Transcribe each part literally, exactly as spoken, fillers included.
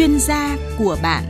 chuyên gia của bạn.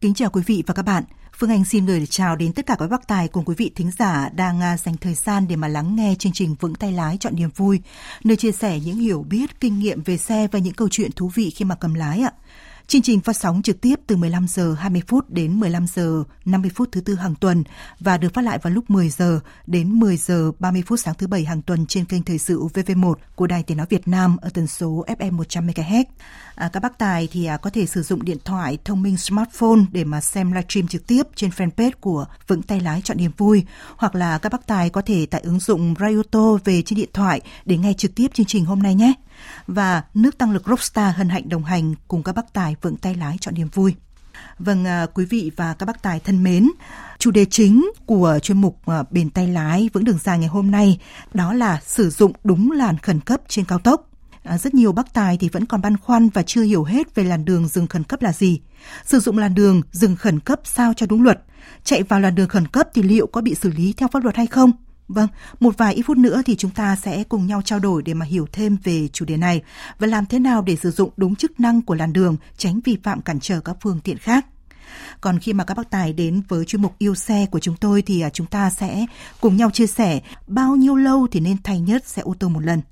Kính chào quý vị và các bạn. Phương Anh xin gửi chào đến tất cả các bác tài cùng quý vị thính giả đang dành thời gian để mà lắng nghe chương trình Vững Tay Lái Chọn Niềm Vui, nơi chia sẻ những hiểu biết, kinh nghiệm về xe và những câu chuyện thú vị khi mà cầm lái ạ. Chương trình phát sóng trực tiếp từ mười lăm giờ hai mươi phút đến mười lăm giờ năm mươi phút thứ tư hàng tuần và được phát lại vào lúc mười giờ đến mười giờ ba mươi phút sáng thứ bảy hàng tuần trên kênh thời sự vê vê một của Đài Tiếng nói Việt Nam ở tần số ép em một trăm mê ga héc. À, các bác tài thì à, có thể sử dụng điện thoại thông minh smartphone để mà xem livestream trực tiếp trên fanpage của Vững Tay Lái Chọn Niềm Vui, hoặc là các bác tài có thể tải ứng dụng Ryoto về trên điện thoại để nghe trực tiếp chương trình hôm nay nhé. Và nước tăng lực Rockstar hân hạnh đồng hành cùng các bác tài Vững Tay Lái Chọn Niềm Vui. Vâng, à, quý vị và các bác tài thân mến, chủ đề chính của chuyên mục à, Bền Tay Lái Vững Đường Dài ngày hôm nay đó là sử dụng đúng làn khẩn cấp trên cao tốc. Rất nhiều bác tài thì vẫn còn băn khoăn và chưa hiểu hết về làn đường dừng khẩn cấp là gì. Sử dụng làn đường dừng khẩn cấp sao cho đúng luật? Chạy vào làn đường khẩn cấp thì liệu có bị xử lý theo pháp luật hay không? Vâng, một vài ít phút nữa thì chúng ta sẽ cùng nhau trao đổi để mà hiểu thêm về chủ đề này và làm thế nào để sử dụng đúng chức năng của làn đường, tránh vi phạm cản trở các phương tiện khác. Còn khi mà các bác tài đến với chuyên mục Yêu Xe của chúng tôi thì chúng ta sẽ cùng nhau chia sẻ bao nhiêu lâu thì nên thay nhớt xe ô tô một lần.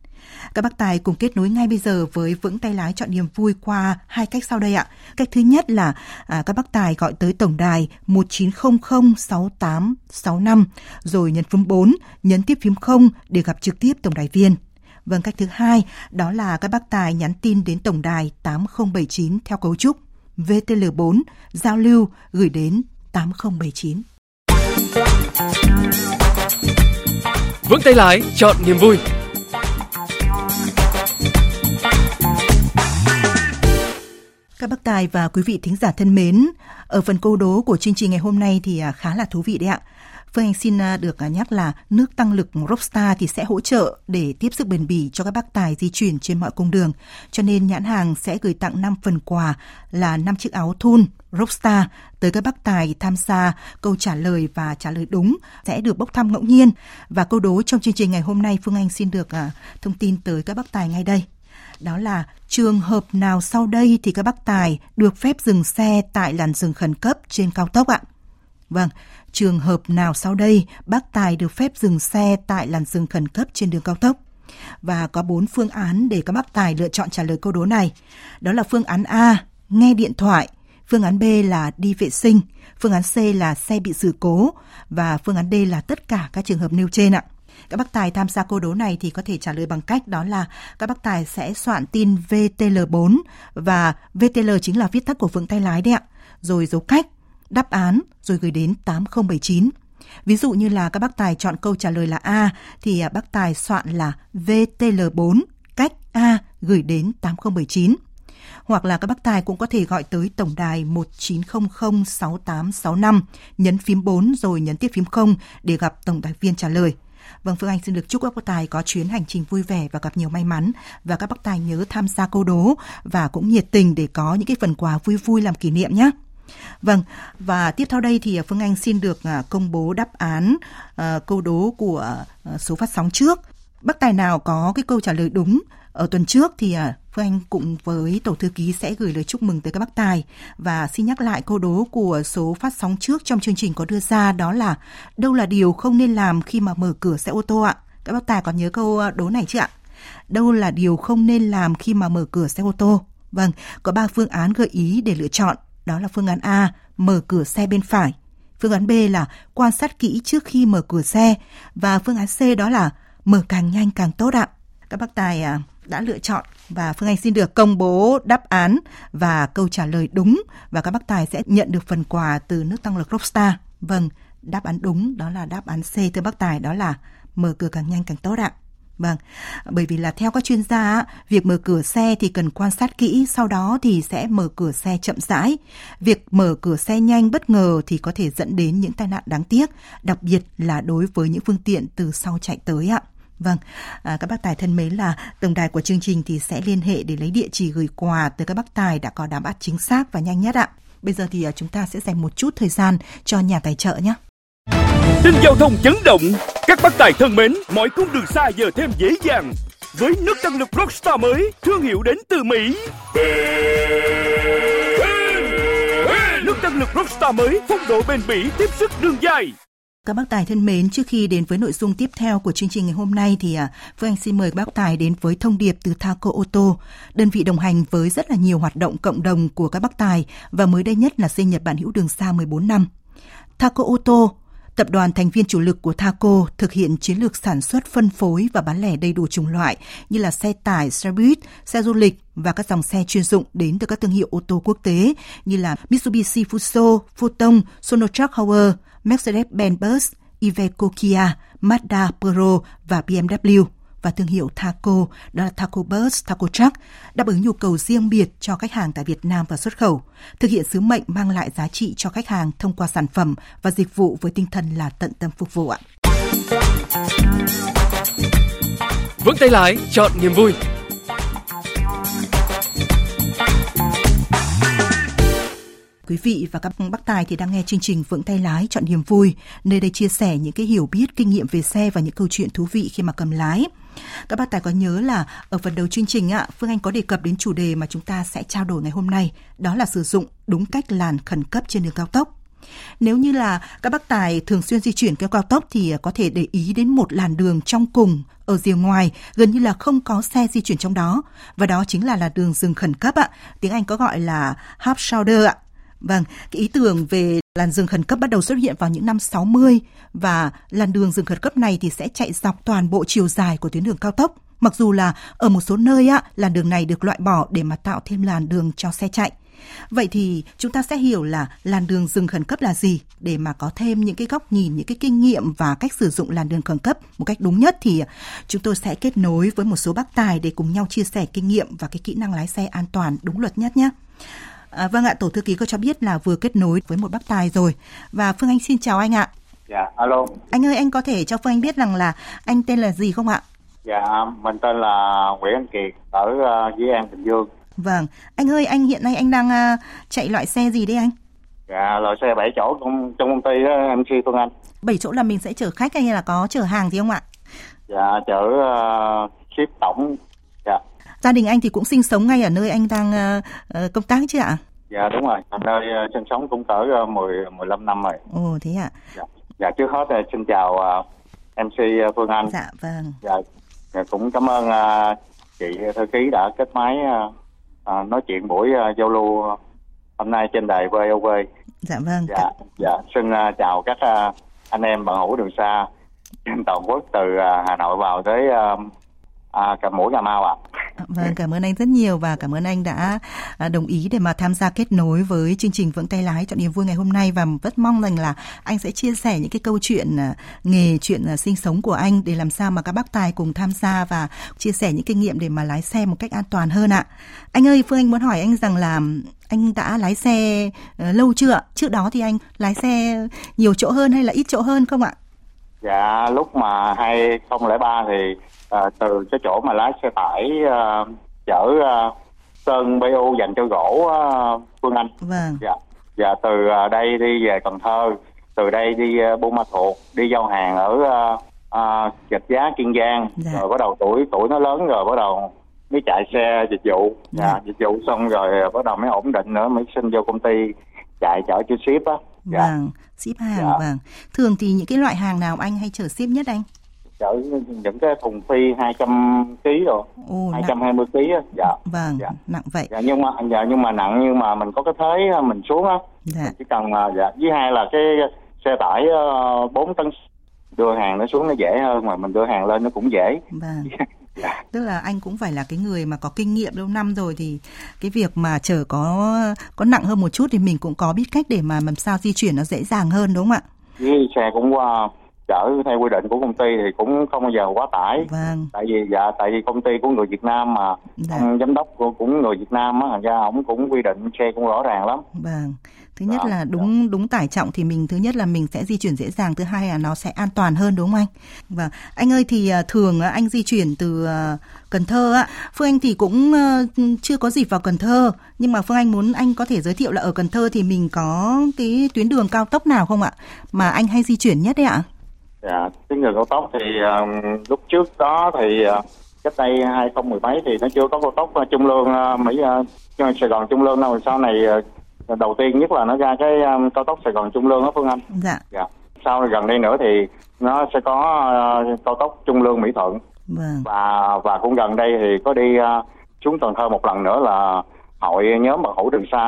Các bác tài cùng kết nối ngay bây giờ với Vững Tay Lái Chọn Niềm Vui qua hai cách sau đây ạ. Cách thứ nhất là à, các bác tài gọi tới tổng đài một chín không không sáu tám sáu năm rồi nhấn phím bốn, nhấn tiếp phím không để gặp trực tiếp tổng đài viên. Vâng, cách thứ hai đó là các bác tài nhắn tin đến tổng đài tám không bảy chín theo cấu trúc vê tê lờ bốn giao lưu gửi đến tám không bảy chín. Vững Tay Lái Chọn Niềm Vui. Các bác tài và quý vị thính giả thân mến, ở phần câu đố của chương trình ngày hôm nay thì khá là thú vị đấy ạ. Phương Anh xin được nhắc là nước tăng lực Rockstar thì sẽ hỗ trợ để tiếp sức bền bỉ cho các bác tài di chuyển trên mọi cung đường. Cho nên nhãn hàng sẽ gửi tặng năm phần quà là năm chiếc áo thun Rockstar tới các bác tài tham gia câu trả lời và trả lời đúng sẽ được bốc thăm ngẫu nhiên. Và câu đố trong chương trình ngày hôm nay Phương Anh xin được thông tin tới các bác tài ngay đây. Đó là trường hợp nào sau đây thì các bác tài được phép dừng xe tại làn dừng khẩn cấp trên cao tốc ạ? Vâng, trường hợp nào sau đây bác tài được phép dừng xe tại làn dừng khẩn cấp trên đường cao tốc? Và có bốn phương án để các bác tài lựa chọn trả lời câu đố này. Đó là phương án A, nghe điện thoại. Phương án B là đi vệ sinh. Phương án C là xe bị sự cố. Và phương án D là tất cả các trường hợp nêu trên ạ. Các bác tài tham gia câu đố này thì có thể trả lời bằng cách đó là các bác tài sẽ soạn tin vê tê lờ bốn và vê tê lờ chính là viết tắt của Vững Tay Lái đấy ạ, rồi dấu cách, đáp án rồi gửi đến tám không bảy chín. Ví dụ như là các bác tài chọn câu trả lời là A thì bác tài soạn là vê tê lờ bốn cách A gửi đến tám không bảy chín. Hoặc là các bác tài cũng có thể gọi tới tổng đài một chín không không sáu tám sáu năm, nhấn phím bốn rồi nhấn tiếp phím không để gặp tổng đài viên trả lời. Vâng, Phương Anh xin được chúc các bác tài có chuyến hành trình vui vẻ và gặp nhiều may mắn. Và các bác tài nhớ tham gia câu đố và cũng nhiệt tình để có những cái phần quà vui vui làm kỷ niệm nhé. Vâng, và tiếp theo đây thì Phương Anh xin được công bố đáp án uh, câu đố của số phát sóng trước. Bác tài nào có cái câu trả lời đúng ở tuần trước thì Phương Anh cùng với tổ thư ký sẽ gửi lời chúc mừng tới các bác tài. Và xin nhắc lại câu đố của số phát sóng trước trong chương trình có đưa ra đó là đâu là điều không nên làm khi mà mở cửa xe ô tô ạ. Các bác tài còn nhớ câu đố này chưa ạ? Đâu là điều không nên làm khi mà mở cửa xe ô tô? Vâng, có ba phương án gợi ý để lựa chọn. Đó là phương án A, mở cửa xe bên phải. Phương án B là quan sát kỹ trước khi mở cửa xe. Và phương án C đó là mở càng nhanh càng tốt ạ. Các bác tài đã lựa chọn và Phương Anh xin được công bố đáp án và câu trả lời đúng. Và các bác tài sẽ nhận được phần quà từ nước tăng lực Rockstar. Vâng, đáp án đúng đó là đáp án C thưa bác tài, đó là mở cửa càng nhanh càng tốt ạ. Vâng, bởi vì là theo các chuyên gia, việc mở cửa xe thì cần quan sát kỹ, sau đó thì sẽ mở cửa xe chậm rãi. Việc mở cửa xe nhanh bất ngờ thì có thể dẫn đến những tai nạn đáng tiếc, đặc biệt là đối với những phương tiện từ sau chạy tới ạ. Vâng, à, các bác tài thân mến, là tổng đài của chương trình thì sẽ liên hệ để lấy địa chỉ gửi quà tới các bác tài đã có đáp án chính xác và nhanh nhất ạ. Bây giờ thì chúng ta sẽ dành một chút thời gian cho nhà tài trợ nhé. Tin giao thông chấn động. Các bác tài thân mến, mọi cung đường xa giờ thêm dễ dàng với nước tăng lực Rockstar mới, thương hiệu đến từ Mỹ. Nước tăng lực Rockstar mới, phong độ bền bỉ, tiếp sức đường dài. Các bác tài thân mến, trước khi đến với nội dung tiếp theo của chương trình ngày hôm nay thì Phương Anh xin mời các bác tài đến với thông điệp từ Thaco Auto, đơn vị đồng hành với rất là nhiều hoạt động cộng đồng của các bác tài và mới đây nhất là sinh nhật bạn hữu đường xa mười bốn năm. Thaco Auto, tập đoàn thành viên chủ lực của Thaco, thực hiện chiến lược sản xuất, phân phối và bán lẻ đầy đủ chủng loại như là xe tải, xe buýt, xe du lịch và các dòng xe chuyên dụng đến từ các thương hiệu ô tô quốc tế như là Mitsubishi Fuso, Foton, Sinotruk Howo, Mercedes-Benz Bus, Iveco Kia, Mazda, Peugeot và bê em vê và thương hiệu Thaco, đó là Thaco Bus, Thaco Truck, đáp ứng nhu cầu riêng biệt cho khách hàng tại Việt Nam và xuất khẩu, thực hiện sứ mệnh mang lại giá trị cho khách hàng thông qua sản phẩm và dịch vụ với tinh thần là tận tâm phục vụ ạ. Vững tay lái, chọn niềm vui. Quý vị và các bác tài thì đang nghe chương trình Vững tay lái chọn niềm vui, nơi đây chia sẻ những cái hiểu biết, kinh nghiệm về xe và những câu chuyện thú vị khi mà cầm lái. Các bác tài có nhớ là ở phần đầu chương trình ạ, Phương Anh có đề cập đến chủ đề mà chúng ta sẽ trao đổi ngày hôm nay, đó là sử dụng đúng cách làn khẩn cấp trên đường cao tốc. Nếu như là các bác tài thường xuyên di chuyển theo cao tốc thì có thể để ý đến một làn đường trong cùng, ở rìa ngoài gần như là không có xe di chuyển trong đó, và đó chính là làn đường dừng khẩn cấp ạ, tiếng Anh có gọi là half shoulder ạ. Vâng, cái ý tưởng về làn dừng khẩn cấp bắt đầu xuất hiện vào những năm sáu mươi và làn đường dừng khẩn cấp này thì sẽ chạy dọc toàn bộ chiều dài của tuyến đường cao tốc. Mặc dù là ở một số nơi á, làn đường này được loại bỏ để mà tạo thêm làn đường cho xe chạy. Vậy thì chúng ta sẽ hiểu là làn đường dừng khẩn cấp là gì để mà có thêm những cái góc nhìn, những cái kinh nghiệm và cách sử dụng làn đường khẩn cấp một cách đúng nhất thì chúng tôi sẽ kết nối với một số bác tài để cùng nhau chia sẻ kinh nghiệm và cái kỹ năng lái xe an toàn đúng luật nhất nhé. À, vâng ạ, tổ thư ký có cho biết là vừa kết nối với một bác tài rồi. Và Phương Anh xin chào anh ạ. Dạ, alo. Anh ơi, anh có thể cho Phương Anh biết rằng là anh tên là gì không ạ? Dạ, mình tên là Nguyễn Anh Kiệt, ở Dĩ An, Bình Dương. Vâng, anh ơi, anh hiện nay anh đang uh, chạy loại xe gì đấy anh? Dạ, loại xe bảy chỗ trong, trong công ty đó, em xê Phương Anh. bảy chỗ là mình sẽ chở khách hay là có chở hàng gì không ạ? Dạ, chở uh, ship tổng. Dạ. Gia đình anh thì cũng sinh sống ngay ở nơi anh đang uh, công tác chứ ạ? Dạ đúng rồi, nơi uh, sinh sống cũng tới uh, mười, mười lăm năm rồi. Ồ thế ạ. Dạ, dạ trước hết uh, xin chào uh, em xê Phương Anh. Dạ vâng. Dạ, dạ cũng cảm ơn uh, chị thư ký đã kết máy uh, uh, nói chuyện buổi uh, giao lưu hôm nay trên đài vê o vê. Dạ vâng. Dạ, dạ xin uh, chào các uh, anh em bạn hữu đường xa trên toàn quốc từ uh, Hà Nội vào tới uh, uh, Cà Mũi Cà Mau ạ. À. Vâng, cảm ơn anh rất nhiều và cảm ơn anh đã đồng ý để mà tham gia kết nối với chương trình Vững tay lái chọn niềm vui ngày hôm nay, và rất mong rằng là anh sẽ chia sẻ những cái câu chuyện nghề, chuyện sinh sống của anh để làm sao mà các bác tài cùng tham gia và chia sẻ những kinh nghiệm để mà lái xe một cách an toàn hơn ạ. Anh ơi, Phương Anh muốn hỏi anh rằng là anh đã lái xe lâu chưa? Trước đó thì anh lái xe nhiều chỗ hơn hay là ít chỗ hơn không ạ? Dạ, lúc mà hai không không ba thì à, từ cái chỗ mà lái xe tải uh, chở uh, sơn bê ô dành cho gỗ uh, Phương Anh. Vâng. Dạ, dạ từ uh, đây đi về Cần Thơ, từ đây đi uh, Buôn Ma Thuột, đi giao hàng ở Rạch uh, uh, Giá, Kiên Giang. Dạ. Rồi bắt đầu tuổi tuổi nó lớn rồi bắt đầu mới chạy xe dịch vụ. Dạ. Dạ, dịch vụ xong rồi bắt đầu mới ổn định nữa mới xin vô công ty chạy chở cho ship á. Dạ. Vâng, ship hàng. Dạ. Vâng. Thường thì những cái loại hàng nào anh hay chở ship nhất anh? chở những cái thùng phi hai trăm ki lô gam rồi, Ồ, hai trăm hai mươi ki lô gam á. Dạ. Vâng, dạ. Nặng vậy. Dạ nhưng mà dạ nhưng mà nặng nhưng mà mình có cái thế mình xuống á. Dạ. Mình chỉ cần dạ với hai là cái xe tải bốn tấn đưa hàng nó xuống nó dễ hơn, mà mình đưa hàng lên nó cũng dễ. Vâng. Dạ. Tức là anh cũng phải là cái người mà có kinh nghiệm lâu năm rồi, thì cái việc mà chở có có nặng hơn một chút thì mình cũng có biết cách để mà làm sao di chuyển nó dễ dàng hơn, đúng không ạ? Với xe cũng qua chở theo quy định của công ty thì cũng không bao giờ quá tải. Vâng. Tại vì dạ tại vì công ty của người Việt Nam mà, dạ. Giám đốc của cũng người Việt Nam á, thành ra ổng cũng quy định xe cũng rõ ràng lắm. Vâng. Thứ nhất đó, là đúng đó. Đúng tải trọng thì mình thứ nhất là mình sẽ di chuyển dễ dàng, thứ hai là nó sẽ an toàn hơn, đúng không anh? Và anh ơi, thì thường anh di chuyển từ Cần Thơ á, Phương Anh thì cũng chưa có dịp vào Cần Thơ, nhưng mà Phương Anh muốn anh có thể giới thiệu là ở Cần Thơ thì mình có cái tuyến đường cao tốc nào không ạ, mà anh hay di chuyển nhất đấy ạ? Dạ, tuyến đường cao tốc thì lúc trước đó thì cách đây hai không mười mấy thì nó chưa có cao tốc Trung Lương Mỹ Sài Gòn Trung Lương đâu, sau này đầu tiên nhất là nó ra cái um, cao tốc Sài Gòn Trung Lương đó Phương Anh. Dạ. Dạ. Sau gần đây nữa thì nó sẽ có uh, cao tốc Trung Lương Mỹ Thuận. Vâng. Và và cũng gần đây thì có đi uh, xuống Cần Thơ một lần nữa là hội nhóm Bảo hữu Trường Sa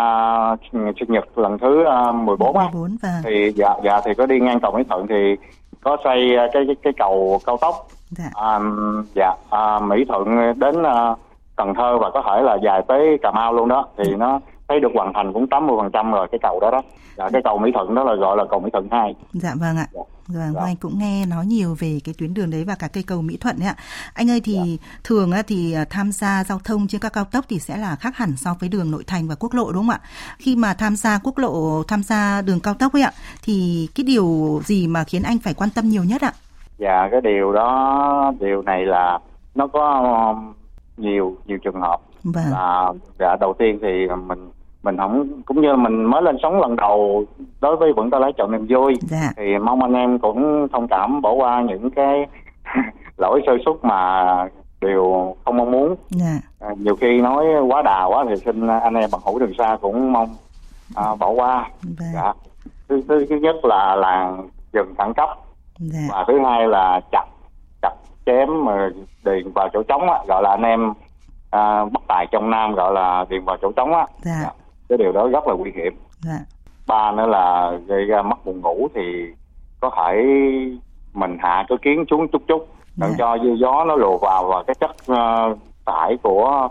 sinh nhật lần thứ uh, mười bốn á. Và... Thì dạ dạ thì có đi ngang cầu Mỹ Thuận thì có xây uh, cái, cái cái cầu cao tốc. Dạ. Um, dạ uh, Mỹ Thuận đến uh, Cần Thơ và có thể là dài tới Cà Mau luôn đó, thì nó thấy được hoàn thành cũng tám mươi phần trăm rồi cái cầu đó đó. Dạ, cái cầu Mỹ Thuận đó là gọi là cầu Mỹ Thuận hai. Dạ vâng ạ. Dạ. Vâng, dạ. Anh cũng nghe nói nhiều về cái tuyến đường đấy và cả cây cầu Mỹ Thuận đấy ạ. Anh ơi, thì dạ. thường thì tham gia giao thông trên các cao tốc thì sẽ là khác hẳn so với đường nội thành và quốc lộ, đúng không ạ? Khi mà tham gia quốc lộ, tham gia đường cao tốc ấy ạ, thì cái điều gì mà khiến anh phải quan tâm nhiều nhất ạ? Dạ, cái điều đó, điều này là nó có nhiều nhiều trường hợp. Vâng. Và dạ, đầu tiên thì mình mình không, cũng như mình mới lên sóng lần đầu đối với Vững Tay Lái Chọn Niềm Vui, dạ. thì mong anh em cũng thông cảm bỏ qua những cái lỗi sơ suất mà điều không mong muốn, dạ. à, nhiều khi nói quá đà quá thì xin anh em bằng hữu Trường Sa cũng mong à, bỏ qua, dạ. Dạ. Thứ, thứ, thứ nhất là làn dừng khẩn cấp, dạ. và thứ hai là chặt chặt chém mà điền vào chỗ trống á, gọi là anh em à, bất tài trong nam gọi là điền vào chỗ trống á, dạ. dạ. Cái điều đó rất là nguy hiểm. Dạ. Ba nữa là gây ra mất buồn ngủ, thì có thể mình hạ cái kiến xuống chút chút để dạ. cho gió nó lùa vào và cái chất uh, thải của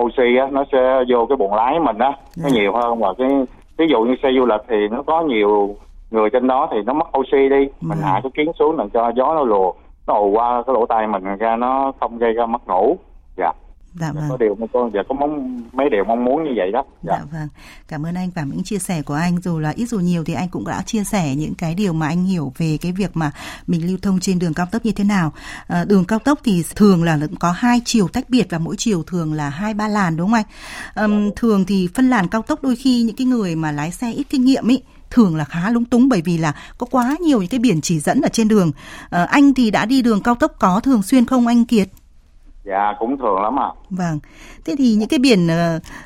oxy á, nó sẽ vô cái buồng lái mình á, dạ. nó nhiều hơn. Và cái ví dụ như xe du lịch thì nó có nhiều người trên đó thì nó mất oxy đi, mình dạ. hạ cái kiến xuống để cho gió nó lùa nó ùa qua cái lỗ tai mình ra, nó không gây ra mất ngủ. Dạ. Dạ vâng. Có điều con giờ có mong mấy điều mong muốn như vậy đó. Dạ. Dạ vâng. Cảm ơn anh và những chia sẻ của anh, dù là ít dù nhiều thì anh cũng đã chia sẻ những cái điều mà anh hiểu về cái việc mà mình lưu thông trên đường cao tốc như thế nào. À, đường cao tốc thì thường là có hai chiều tách biệt và mỗi chiều thường là hai ba làn, đúng không anh? À, dạ. Thường thì phân làn cao tốc đôi khi những cái người mà lái xe ít kinh nghiệm ấy thường là khá lúng túng, bởi vì là có quá nhiều những cái biển chỉ dẫn ở trên đường. À, anh thì đã đi đường cao tốc có thường xuyên không anh Kiệt? Dạ, cũng thường lắm ạ. À. Vâng. Thế thì những cái biển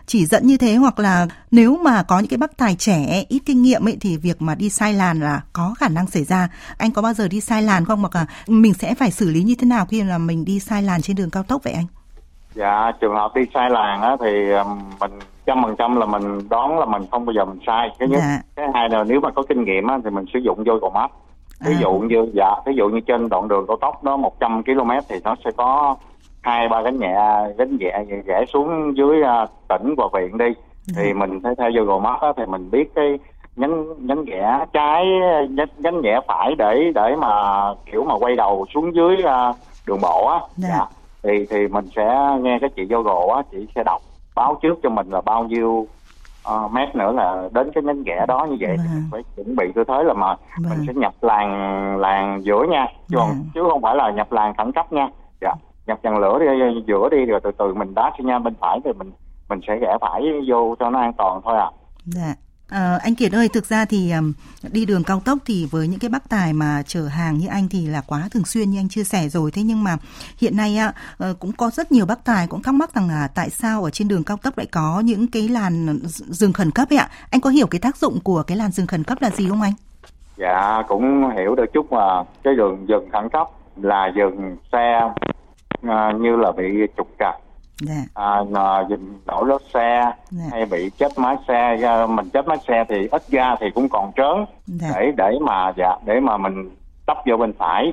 chỉ dẫn như thế, hoặc là nếu mà có những cái bác tài trẻ ít kinh nghiệm ấy, thì việc mà đi sai làn là có khả năng xảy ra. Anh có bao giờ đi sai làn không? Hoặc là mình sẽ phải xử lý như thế nào khi là mình đi sai làn trên đường cao tốc vậy anh? Dạ, trường hợp đi sai làn á, thì mình trăm phần trăm là mình đoán là mình không bao giờ mình sai. Cái nhất, dạ. cái hai là nếu mà có kinh nghiệm á, thì mình sử dụng Google Maps. Ví dụ à. như dạ, ví dụ như trên đoạn đường cao tốc đó một trăm ki lô mét thì nó sẽ có hai ba gánh nhẹ gánh nhẹ rẽ xuống dưới uh, tỉnh và viện đi, ừ. thì mình thấy theo Google Maps á, thì mình biết cái nhánh nhánh rẽ trái nhánh, nhánh rẽ phải để để mà kiểu mà quay đầu xuống dưới uh, đường bộ á, dạ. dạ. thì thì mình sẽ nghe cái chị Google á, chị sẽ đọc báo trước cho mình là bao nhiêu uh, mét nữa là đến cái nhánh rẽ đó, như vậy vâng. thì mình phải chuẩn bị tư thế là mà vâng. mình sẽ nhập làn làn giữa nha, chứ vâng. không, chứ không phải là nhập làn khẩn cấp nha, dạ. nhập dàn lửa đi giữa đi rồi từ từ mình đá xi nha bên phải thì mình mình sẽ rẽ phải vô cho nó an toàn thôi à. Dạ. À, anh Kiệt ơi, thực ra thì um, đi đường cao tốc thì với những cái bác tài mà chở hàng như anh thì là quá thường xuyên như anh chia sẻ rồi. Thế nhưng mà hiện nay uh, cũng có rất nhiều bác tài cũng thắc mắc rằng là tại sao ở trên đường cao tốc lại có những cái làn dừng khẩn cấp ấy ạ. Anh có hiểu cái tác dụng của cái làn dừng khẩn cấp là gì không anh? Dạ, cũng hiểu được chút mà cái đường dừng khẩn cấp là dừng xe à, như là bị trục trặc, yeah. à, đổ lốp xe, yeah. hay bị chết máy xe. Mình chết máy xe thì ít ra thì cũng còn trớn, yeah. để để mà dạ, để mà mình tấp vô bên phải.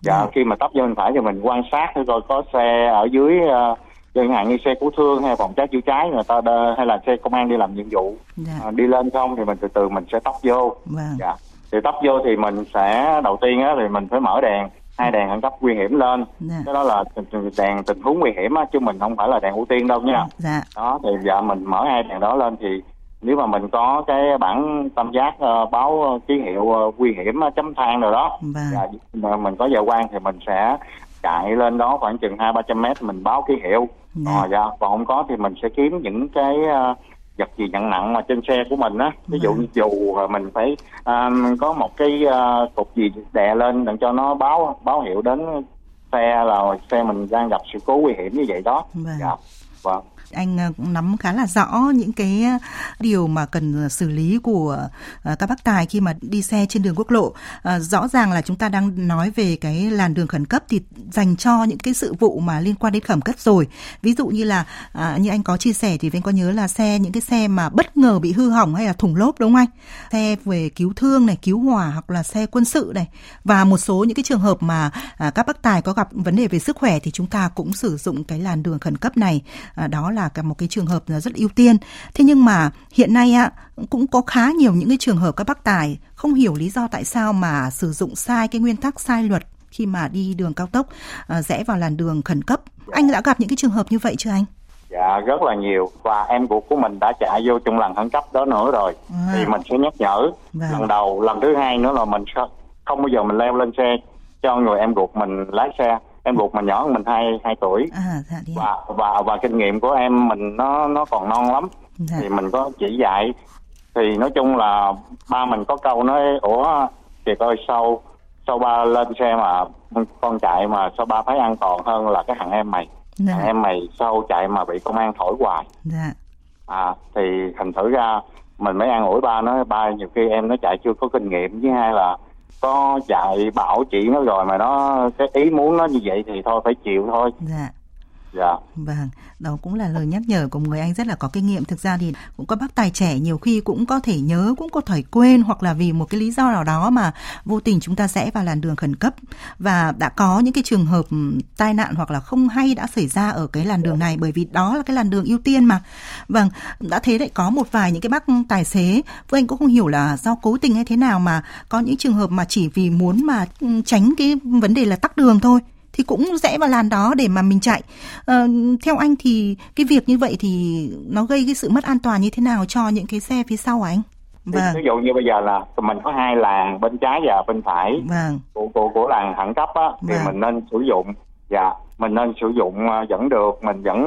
Dạ, yeah. Khi mà tấp vô bên phải thì mình quan sát thì coi có xe ở dưới, chẳng hạn như xe cứu thương hay phòng cháy chữa cháy người ta đơ, hay là xe công an đi làm nhiệm vụ, yeah. à, đi lên không thì mình từ từ mình sẽ tấp vô. Wow. Dạ. Thì tấp vô thì mình sẽ đầu tiên á thì mình phải mở đèn, hai đèn khẩn cấp nguy hiểm lên, yeah. cái đó là đèn tình huống nguy hiểm á, chứ mình không phải là đèn ưu tiên đâu nha. Yeah. Đó thì dạ mình mở hai đèn đó lên, thì nếu mà mình có cái bảng tam giác uh, báo ký hiệu uh, nguy hiểm uh, chấm than rồi đó, yeah. dạ, mình có giờ quan thì mình sẽ chạy lên đó khoảng chừng hai ba trăm mét mình báo ký hiệu, yeah. à, dạ. còn không có thì mình sẽ kiếm những cái uh, vật gì nặng nặng mà trên xe của mình á, ví dụ như dù mình phải um, có một cái uh, cục gì đè lên để cho nó báo báo hiệu đến xe là xe mình đang gặp sự cố nguy hiểm như vậy đó. Vâng. Dạ. Vâng. Anh cũng nắm khá là rõ những cái điều mà cần xử lý của các bác tài khi mà đi xe trên đường quốc lộ. Rõ ràng là chúng ta đang nói về cái làn đường khẩn cấp thì dành cho những cái sự vụ mà liên quan đến khẩn cấp rồi. Ví dụ như là như anh có chia sẻ thì anh có nhớ là xe những cái xe mà bất ngờ bị hư hỏng hay là thủng lốp đúng không anh? Xe về cứu thương này, cứu hỏa hoặc là xe quân sự này, và một số những cái trường hợp mà các bác tài có gặp vấn đề về sức khỏe thì chúng ta cũng sử dụng cái làn đường khẩn cấp này. Đó là là cả một cái trường hợp rất ưu tiên. Thế nhưng mà hiện nay á, cũng có khá nhiều những cái trường hợp các bác tài không hiểu lý do tại sao mà sử dụng sai cái nguyên tắc, sai luật khi mà đi đường cao tốc, à, rẽ vào làn đường khẩn cấp. Dạ. Anh đã gặp những cái trường hợp như vậy chưa anh? Dạ, rất là nhiều. Và em của của mình đã chạy vô trong làn khẩn cấp đó nữa rồi. À. Thì mình sẽ nhắc nhở. Dạ. Lần đầu, lần thứ hai nữa là mình không bao giờ mình leo lên xe cho người em ruột mình lái xe. Em ruột mình nhỏ hơn mình hai hai tuổi, à, dạ, và và và kinh nghiệm của em mình nó nó còn non lắm, dạ. Thì mình có chỉ dạy, thì nói chung là ba mình có câu nói ủa Kiệt ơi, sau sau ba lên xe mà con chạy mà sao ba thấy an toàn hơn là cái thằng em mày, dạ. Thằng em mày sau chạy mà bị công an thổi hoài, dạ. À thì thành thử ra mình mới an ủi ba, nói ba nhiều khi em nó chạy chưa có kinh nghiệm, với hai là có chạy bảo chị nó rồi mà nó cái ý muốn nó như vậy thì thôi phải chịu thôi. Dạ. Dạ. Vâng, đó cũng là lời nhắc nhở của người anh rất là có kinh nghiệm. Thực ra thì cũng có bác tài trẻ nhiều khi cũng có thể nhớ, cũng có thể quên, hoặc là vì một cái lý do nào đó mà vô tình chúng ta rẽ vào làn đường khẩn cấp, và đã có những cái trường hợp tai nạn hoặc là không hay đã xảy ra ở cái làn đường này, bởi vì đó là cái làn đường ưu tiên mà. Vâng, đã thế lại có một vài những cái bác tài xế, với anh cũng không hiểu là do cố tình hay thế nào mà có những trường hợp mà chỉ vì muốn mà tránh cái vấn đề là tắc đường thôi thì cũng rẽ vào làn đó để mà mình chạy. Ờ, theo anh thì cái việc như vậy thì nó gây cái sự mất an toàn như thế nào cho những cái xe phía sau hả anh? Vâng. Ví dụ như bây giờ là mình có hai làn bên trái và bên phải, vâng. của, của, của làn khẩn cấp á, vâng. thì mình nên sử dụng, dạ, mình nên sử dụng vẫn được, mình vẫn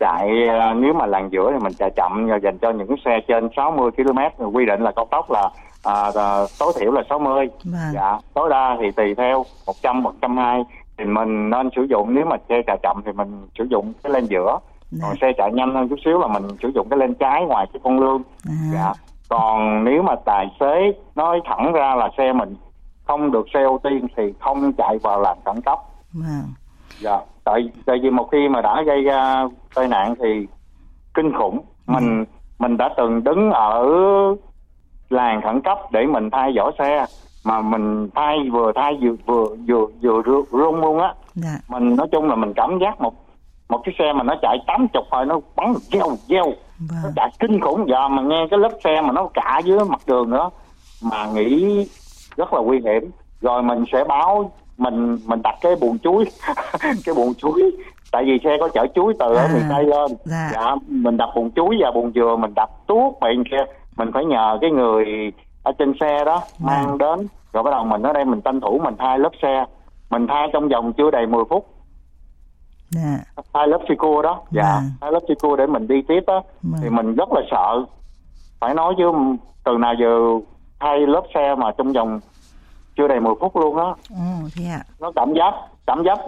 chạy. Nếu mà làn giữa thì mình chạy chậm dành cho những xe trên sáu mươi ki lô mét, quy định là cao tốc là à, tối thiểu là sáu mươi, vâng. dạ, tối đa thì tùy theo một trăm, một trăm hai mươi. Thì mình nên sử dụng, nếu mà xe chạy chậm thì mình sử dụng cái lane giữa, dạ. còn xe chạy nhanh hơn chút xíu là mình sử dụng cái lane trái ngoài cái con lương, à. dạ. Còn nếu mà tài xế nói thẳng ra là xe mình không được xe ưu tiên thì không chạy vào làn khẩn cấp, à. dạ. tại tại vì một khi mà đã gây ra tai nạn thì kinh khủng. ừ. mình mình đã từng đứng ở làn khẩn cấp để mình thay vỏ xe mà mình thay vừa thay vừa vừa vừa, vừa rung luôn á, dạ. mình nói chung là mình cảm giác một một chiếc xe mà nó chạy tám chục thôi nó bắn gieo gieo, vâng. nó chạy kinh khủng, giờ mà nghe cái lớp xe mà nó cả dưới mặt đường nữa mà nghĩ rất là nguy hiểm. Rồi mình sẽ báo, mình mình đặt cái buồng chuối cái buồng chuối, tại vì xe có chở chuối từ ở miền Tây lên, dạ. dạ mình đặt buồng chuối và buồng dừa, mình đặt tuốt miệng kia, mình phải nhờ cái người ở trên xe đó mang à. đến, rồi bắt đầu mình ở đây mình tranh thủ mình thay lớp xe, mình thay trong vòng chưa đầy mười phút, à. thay lớp xi cua đó, dạ à. thay lớp xi cua để mình đi tiếp á, à. thì mình rất là sợ, phải nói chứ từ nào giờ thay lớp xe mà trong vòng chưa đầy mười phút luôn á, ừ, thế ạ. nó cảm giác cảm giác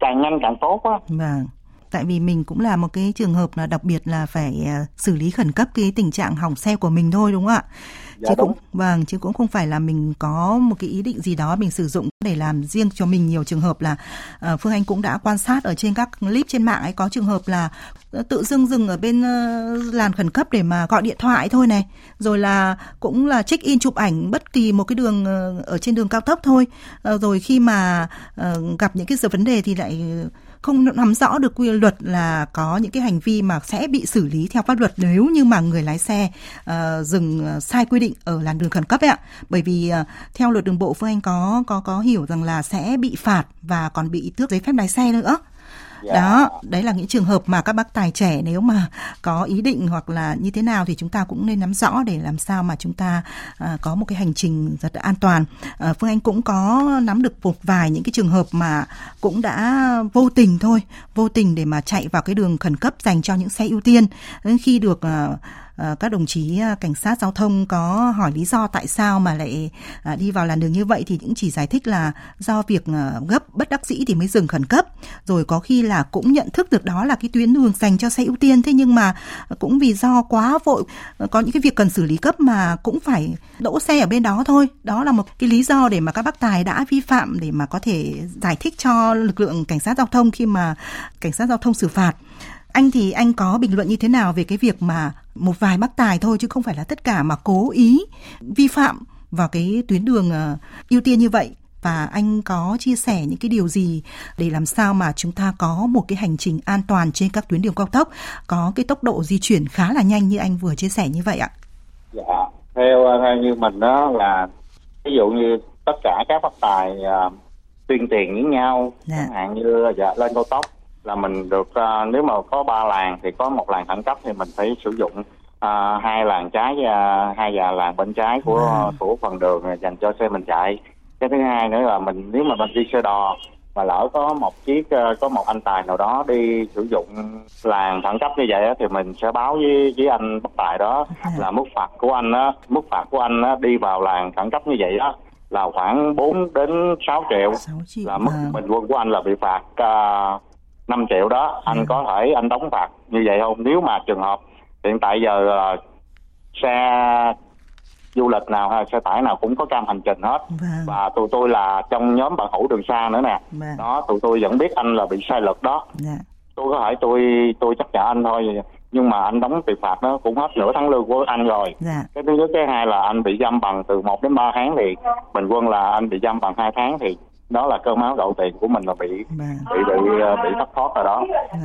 càng nhanh càng tốt á. Vâng. Tại vì mình cũng là một cái trường hợp là đặc biệt là phải xử lý khẩn cấp cái tình trạng hỏng xe của mình thôi, đúng không ạ? Dạ, chứ cũng vâng, chứ cũng không phải là mình có một cái ý định gì đó mình sử dụng để làm riêng cho mình. Nhiều trường hợp là uh, Phương Anh cũng đã quan sát ở trên các clip trên mạng ấy, có trường hợp là tự dưng dừng ở bên uh, làn khẩn cấp để mà gọi điện thoại thôi này, rồi là cũng là check in chụp ảnh bất kỳ một cái đường uh, ở trên đường cao tốc thôi, uh, rồi khi mà uh, gặp những cái sự vấn đề thì lại không nắm rõ được quy luật là có những cái hành vi mà sẽ bị xử lý theo pháp luật nếu như mà người lái xe uh, dừng sai quy định ở làn đường khẩn cấp ấy ạ. Bởi vì uh, theo luật đường bộ, Phương Anh có có có hiểu rằng là sẽ bị phạt và còn bị tước giấy phép lái xe nữa. Yeah. Đó, đấy là những trường hợp mà các bác tài trẻ nếu mà có ý định hoặc là như thế nào thì chúng ta cũng nên nắm rõ để làm sao mà chúng ta uh, có một cái hành trình rất an toàn. Uh, Phương Anh cũng có nắm được một vài những cái trường hợp mà cũng đã vô tình thôi, vô tình để mà chạy vào cái đường khẩn cấp dành cho những xe ưu tiên. Khi được uh, các đồng chí cảnh sát giao thông có hỏi lý do tại sao mà lại đi vào làn đường như vậy thì cũng chỉ giải thích là do việc gấp bất đắc dĩ thì mới dừng khẩn cấp. Rồi có khi là cũng nhận thức được đó là cái tuyến đường dành cho xe ưu tiên, thế nhưng mà cũng vì do quá vội, có những cái việc cần xử lý cấp mà cũng phải đỗ xe ở bên đó thôi. Đó là một cái lý do để mà các bác tài đã vi phạm để mà có thể giải thích cho lực lượng cảnh sát giao thông khi mà cảnh sát giao thông xử phạt. Anh thì anh có bình luận như thế nào về cái việc mà một vài bác tài thôi chứ không phải là tất cả mà cố ý vi phạm vào cái tuyến đường uh, ưu tiên như vậy, và anh có chia sẻ những cái điều gì để làm sao mà chúng ta có một cái hành trình an toàn trên các tuyến đường cao tốc có cái tốc độ di chuyển khá là nhanh như anh vừa chia sẻ như vậy ạ? Dạ, theo theo như mình đó là ví dụ như tất cả các bác tài uh, tuyên tiền với nhau, chẳng dạ. hạn như dạ, lên cao tốc là mình được uh, nếu mà có ba làn thì có một làn khẩn cấp thì mình phải sử dụng uh, hai làn trái uh, hai và làn bên trái của của phần đường dành cho xe mình chạy. Cái thứ hai nữa là mình nếu mà mình đi xe đò mà lỡ có một chiếc uh, có một anh tài nào đó đi sử dụng làn khẩn cấp như vậy thì mình sẽ báo với với anh bất tài đó là mức phạt của anh á, mức phạt của anh á, đi vào làn khẩn cấp như vậy đó là khoảng bốn đến sáu triệu, là mức bình quân của anh là bị phạt uh, năm triệu đó. Anh ừ. có thể anh đóng phạt như vậy không? Nếu mà trường hợp hiện tại giờ uh, xe du lịch nào hay xe tải nào cũng có cam hành trình hết. Vâng. Và tụi tôi là trong nhóm bạn hữu đường xa nữa nè. Vâng. Đó, tụi tôi vẫn biết anh là bị sai luật đó. Dạ. Tôi có thể tôi tôi chấp nhận anh thôi, nhưng mà anh đóng tiền phạt nó cũng hết nửa tháng lương của anh rồi. Dạ. Cái thứ nhất, cái hai là anh bị giam bằng từ một đến ba tháng, thì bình quân là anh bị giam bằng hai tháng, thì đó là cơ máu đậu tiền của mình là bị Bà. bị bị bị thất thoát rồi đó. Bà.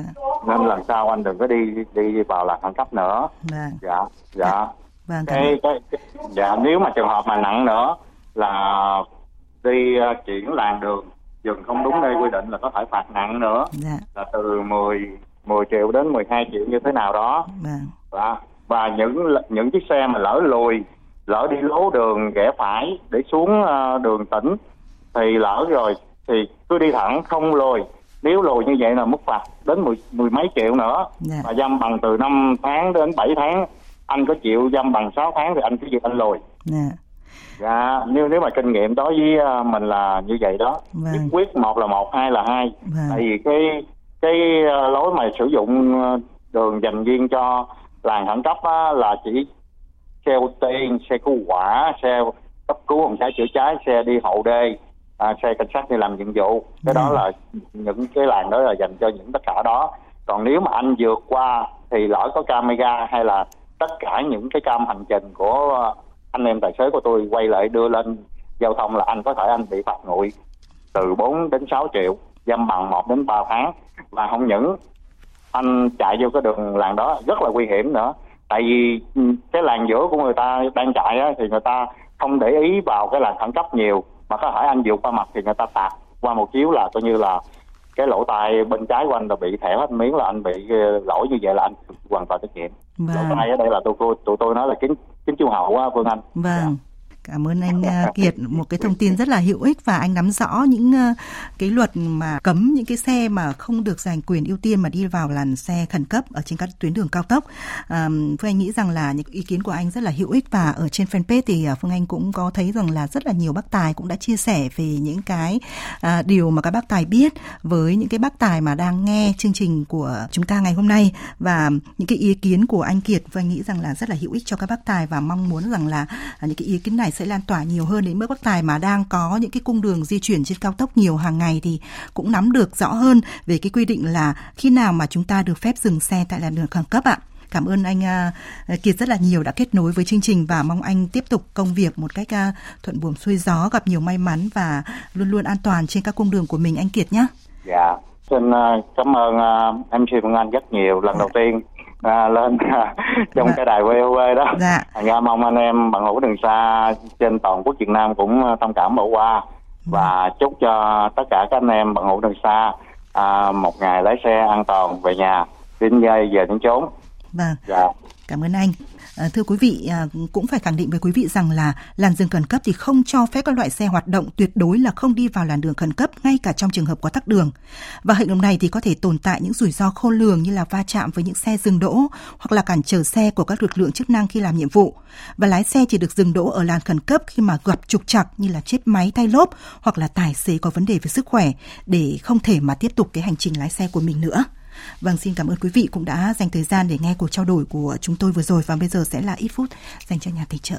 Nên lần sau anh đừng có đi đi vào làn khẩn cấp nữa. Bà. Dạ, dạ. Bà, cái, cái, cái, dạ nếu mà trường hợp mà nặng nữa là đi uh, chuyển làn đường dừng không đúng nơi quy định là có thể phạt nặng nữa. Bà. Là từ mười triệu đến mười hai triệu như thế nào đó. Bà. Và và những những chiếc xe mà lỡ lùi, lỡ đi lố đường rẽ phải để xuống uh, đường tỉnh thì lỡ rồi thì cứ đi thẳng không lùi, nếu lùi như vậy là mức phạt đến mười, mười mấy triệu nữa. Yeah. Và giam bằng từ năm tháng đến bảy tháng, anh có chịu giam bằng sáu tháng thì anh cứ việc anh lùi. Yeah. Dạ, nếu nếu mà kinh nghiệm đối với mình là như vậy đó. Nhất vâng. quyết một là một, hai là hai. Vâng. Tại vì cái cái lối mà sử dụng đường dành riêng cho làn khẩn cấp á, là chỉ xe ưu tiên, xe cứu hỏa, xe cấp cứu phòng cháy chữa cháy, xe đi hậu đê, à, xe cảnh sát đi làm nhiệm vụ. Cái đó là những cái làn đó là dành cho những tất cả đó. Còn nếu mà anh vượt qua thì lỡ có camera hay là tất cả những cái cam hành trình của anh em tài xế của tôi quay lại đưa lên giao thông là anh có thể anh bị phạt nguội từ bốn đến sáu triệu, giam bằng một đến ba tháng. Và không những anh chạy vô cái đường làn đó rất là nguy hiểm nữa. Tại vì cái làn giữa của người ta đang chạy á, thì người ta không để ý vào cái làn khẩn cấp nhiều, mà có thể anh vượt qua mặt thì người ta tạt qua một chiếu là coi như là cái lỗ tai bên trái của anh là bị thẻ hết miếng, là anh bị lỗi như vậy là anh hoàn toàn trách nhiệm. Vâng. Lỗ tai ở đây là tụi tôi tụi tôi nói là kính kính chiếu hậu á Phương Anh. Vâng. Dạ. Cảm ơn anh Kiệt, một cái thông tin rất là hữu ích và anh nắm rõ những cái luật mà cấm những cái xe mà không được giành quyền ưu tiên mà đi vào làn xe khẩn cấp ở trên các tuyến đường cao tốc. À, Phương Anh nghĩ rằng là những ý kiến của anh rất là hữu ích và ở trên fanpage thì Phương Anh cũng có thấy rằng là rất là nhiều bác tài cũng đã chia sẻ về những cái à, điều mà các bác tài biết với những cái bác tài mà đang nghe chương trình của chúng ta ngày hôm nay, và những cái ý kiến của anh Kiệt Phương Anh nghĩ rằng là rất là hữu ích cho các bác tài và mong muốn rằng là những cái ý kiến này sẽ lan tỏa nhiều hơn đến mức bác tài mà đang có những cái cung đường di chuyển trên cao tốc nhiều hàng ngày thì cũng nắm được rõ hơn về cái quy định là khi nào mà chúng ta được phép dừng xe tại làn đường khẩn cấp ạ. Cảm ơn anh Kiệt rất là nhiều đã kết nối với chương trình và mong anh tiếp tục công việc một cách thuận buồm xuôi gió, gặp nhiều may mắn và luôn luôn an toàn trên các cung đường của mình anh Kiệt nhé. Dạ, xin cảm ơn em xê Phương Anh rất nhiều, lần dạ. đầu tiên À, lên à, trong dạ. cái đài vê o vê đó. Dạ. Nhà mong anh em bạn hữu đường xa trên toàn quốc Việt Nam cũng thông cảm bỏ qua và dạ. chúc cho tất cả các anh em bạn hữu đường xa à, một ngày lái xe an toàn về nhà, đến dây về đến chốn. Vâng. Dạ. Cảm ơn anh. Thưa quý vị, cũng phải khẳng định với quý vị rằng là làn dừng khẩn cấp thì không cho phép các loại xe hoạt động tuyệt đối là không đi vào làn đường khẩn cấp ngay cả trong trường hợp có tắc đường. Và hành động này thì có thể tồn tại những rủi ro khôn lường như là va chạm với những xe dừng đỗ hoặc là cản trở xe của các lực lượng chức năng khi làm nhiệm vụ. Và lái xe chỉ được dừng đỗ ở làn khẩn cấp khi mà gặp trục trặc như là chết máy, thay lốp hoặc là tài xế có vấn đề về sức khỏe để không thể mà tiếp tục cái hành trình lái xe của mình nữa. Vâng, xin cảm ơn quý vị cũng đã dành thời gian để nghe cuộc trao đổi của chúng tôi vừa rồi, và bây giờ sẽ là ít phút dành cho nhà tài trợ.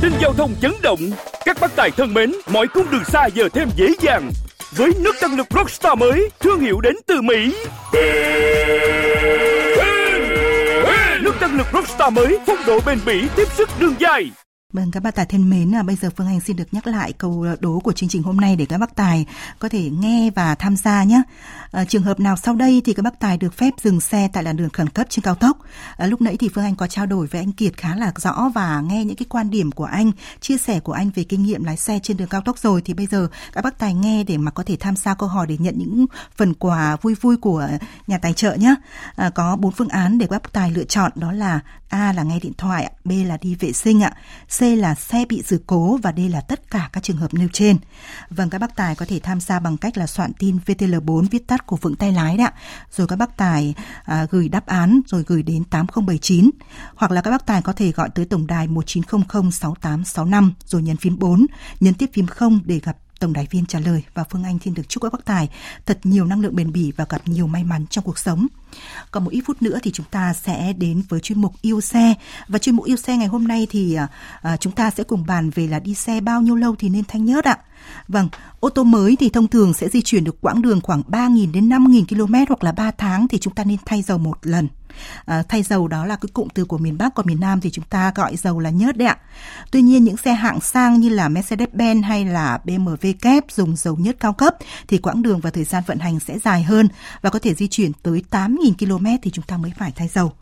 Tin giao thông chấn động, các bác tài thân mến, mọi cung đường xa giờ thêm dễ dàng với nước tăng lực Rockstar mới, thương hiệu đến từ Mỹ. Nước tăng lực Rockstar mới, phong độ bền bỉ, tiếp sức đường dài. Vâng, các bác tài thân mến, à, bây giờ Phương Anh xin được nhắc lại câu đố của chương trình hôm nay để các bác tài có thể nghe và tham gia nhé. À, trường hợp nào sau đây thì các bác tài được phép dừng xe tại làn đường khẩn cấp trên cao tốc? À, lúc nãy thì Phương Anh có trao đổi với anh Kiệt khá là rõ và nghe những cái quan điểm của anh, chia sẻ của anh về kinh nghiệm lái xe trên đường cao tốc rồi. Thì bây giờ các bác tài nghe để mà có thể tham gia câu hỏi để nhận những phần quà vui vui của nhà tài trợ nhé. À, có bốn phương án để các bác tài lựa chọn, đó là A là nghe điện thoại, B là đi vệ sinh ạ, C là xe bị sự cố và D là tất cả các trường hợp nêu trên. Vâng, các bác tài có thể tham gia bằng cách là soạn tin vê tê lờ bốn viết tắt của Vững Tay Lái đã, rồi các bác tài à, gửi đáp án rồi gửi đến tám không bảy chín, hoặc là các bác tài có thể gọi tới tổng đài một chín không không sáu tám sáu năm rồi nhấn phím bốn, nhấn tiếp phím không để gặp tổng đài viên trả lời. Và Phương Anh xin được chúc các bác tài thật nhiều năng lượng bền bỉ và gặp nhiều may mắn trong cuộc sống. Còn một ít phút nữa thì chúng ta sẽ đến với chuyên mục yêu xe, và chuyên mục yêu xe ngày hôm nay thì à, chúng ta sẽ cùng bàn về là đi xe bao nhiêu lâu thì nên thanh nhớt ạ. Vâng, ô tô mới thì thông thường sẽ di chuyển được quãng đường khoảng ba nghìn đến năm nghìn ki lô mét hoặc là ba tháng thì chúng ta nên thay dầu một lần. À, thay dầu đó là cái cụm từ của miền Bắc, còn miền Nam thì chúng ta gọi dầu là nhớt đấy ạ. Tuy nhiên những xe hạng sang như là Mercedes-Benz hay là bê em vê kép dùng dầu nhớt cao cấp thì quãng đường và thời gian vận hành sẽ dài hơn và có thể di chuyển tới tám nghìn ki lô mét thì chúng ta mới phải thay dầu.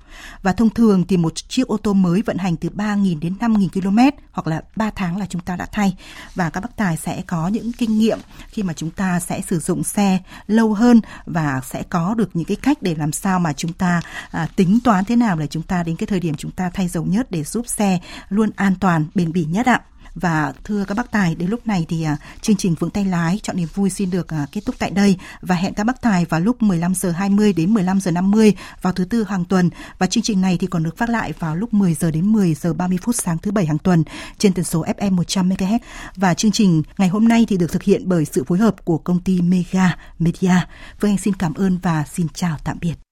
Và thông thường thì một chiếc ô tô mới vận hành từ ba nghìn đến năm nghìn ki lô mét hoặc là ba tháng là chúng ta đã thay. Và các bác tài sẽ có những kinh nghiệm khi mà chúng ta sẽ sử dụng xe lâu hơn và sẽ có được những cái cách để làm sao mà chúng ta à, tính toán thế nào để chúng ta đến cái thời điểm chúng ta thay dầu nhất để giúp xe luôn an toàn, bền bỉ nhất ạ. Và thưa các bác tài, đến lúc này thì chương trình Vững Tay Lái Chọn Niềm Vui xin được kết thúc tại đây và hẹn các bác tài vào lúc mười lăm giờ hai mươi đến mười lăm giờ năm mươi vào thứ tư hàng tuần, và chương trình này thì còn được phát lại vào lúc mười giờ đến mười giờ ba mươi phút sáng thứ bảy hàng tuần trên tần số ép em một trăm mê ga héc. Và chương trình ngày hôm nay thì được thực hiện bởi sự phối hợp của công ty Mega Media. Phương Anh xin cảm ơn và xin chào tạm biệt.